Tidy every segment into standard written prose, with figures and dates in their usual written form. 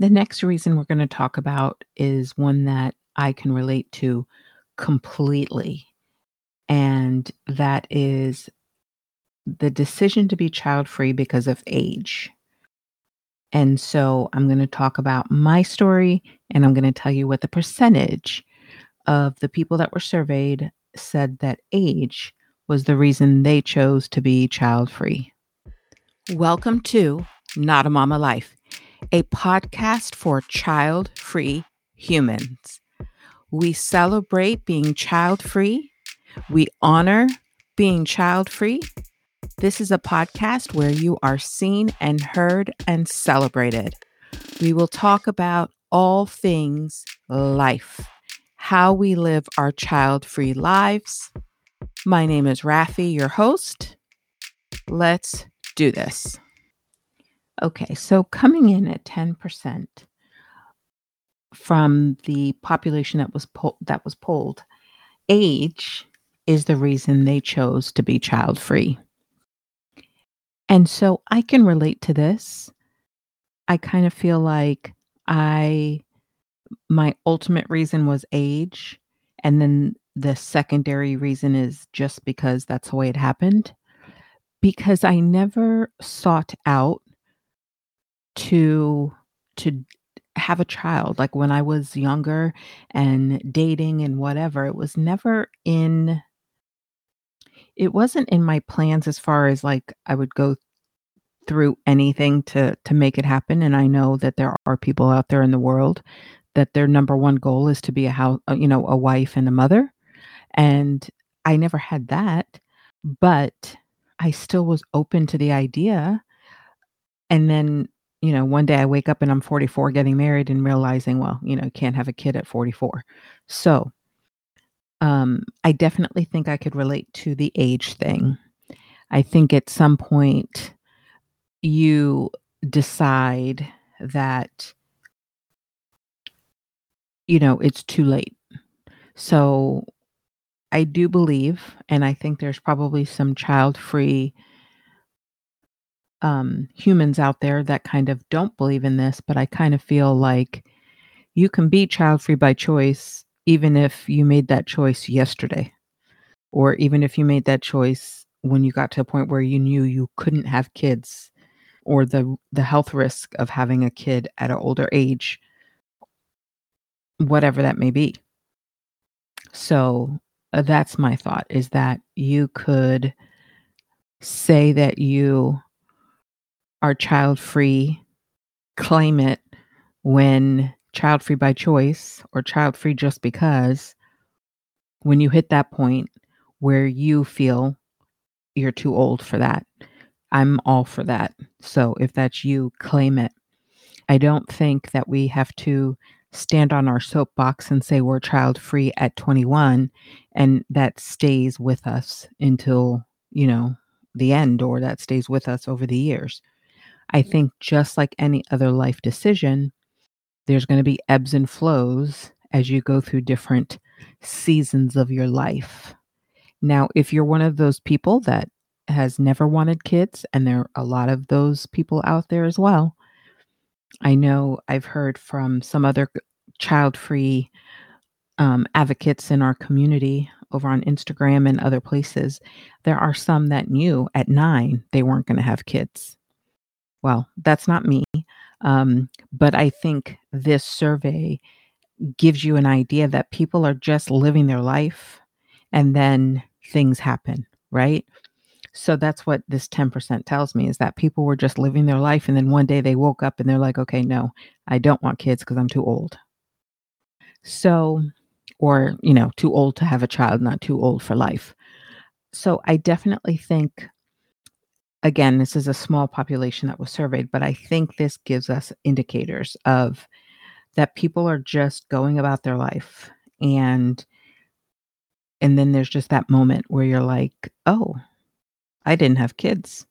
The next reason we're going to talk about is one that I can relate to completely, and that is the decision to be child-free because of age. And so I'm going to talk about my story, and I'm going to tell you what the percentage of the people that were surveyed said that age was the reason they chose to be child-free. Welcome to Not a Mama Life, a podcast for child-free humans. We celebrate being child-free. We honor being child-free. This is a podcast where you are seen and heard and celebrated. We will talk about all things life, how we live our child-free lives. My name is Raffi, your host. Let's do this. Okay, so coming in at 10% from the population that was polled, age is the reason they chose to be child-free. And so I can relate to this. I kind of feel like my ultimate reason was age. And then the secondary reason is just because that's the way it happened. Because I never sought out to have a child. Like when I was younger and dating and whatever, it was never in... It wasn't in my plans as far as like I would go through anything to make it happen. And I know that there are people out there in the world that their number one goal is to be a wife and a mother. And I never had that, but I still was open to the idea. And then, one day I wake up and I'm 44 getting married and realizing, well, you can't have a kid at 44. So I definitely think I could relate to the age thing. I think at some point you decide that, it's too late. So I do believe, and I think there's probably some child-free humans out there that kind of don't believe in this, but I kind of feel like you can be child-free by choice even if you made that choice yesterday, or even if you made that choice when you got to a point where you knew you couldn't have kids, or the health risk of having a kid at an older age, whatever that may be. So that's my thought, is that you could say that you are child-free, claim it when child-free by choice or child-free just because, when you hit that point where you feel you're too old for that. I'm all for that. So if that's you, claim it. I don't think that we have to stand on our soapbox and say we're child-free at 21 and that stays with us until, the end, or that stays with us over the years. I think just like any other life decision, there's going to be ebbs and flows as you go through different seasons of your life. Now, if you're one of those people that has never wanted kids, and there are a lot of those people out there as well, I know I've heard from some other child-free advocates in our community over on Instagram and other places. There are some that knew at 9 they weren't going to have kids. Well, that's not me. But I think this survey gives you an idea that people are just living their life and then things happen, right? So that's what this 10% tells me, is that people were just living their life and then one day they woke up and they're like, okay, no, I don't want kids because I'm too old. So, or, too old to have a child, not too old for life. So I definitely think, again, this is a small population that was surveyed, but I think this gives us indicators of that people are just going about their life. And then there's just that moment where you're like, oh, I didn't have kids.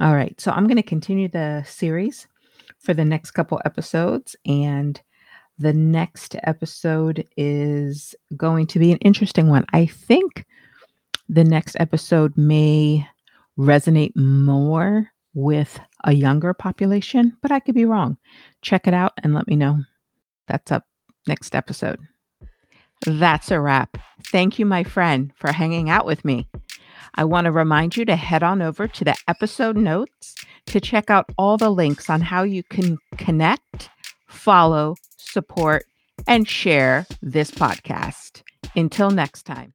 All right. So I'm going to continue the series for the next couple episodes. And the next episode is going to be an interesting one. I think the next episode may resonate more with a younger population, but I could be wrong. Check it out and let me know. That's up next episode. That's a wrap. Thank you, my friend, for hanging out with me. I want to remind you to head on over to the episode notes to check out all the links on how you can connect, follow, support, and share this podcast. Until next time.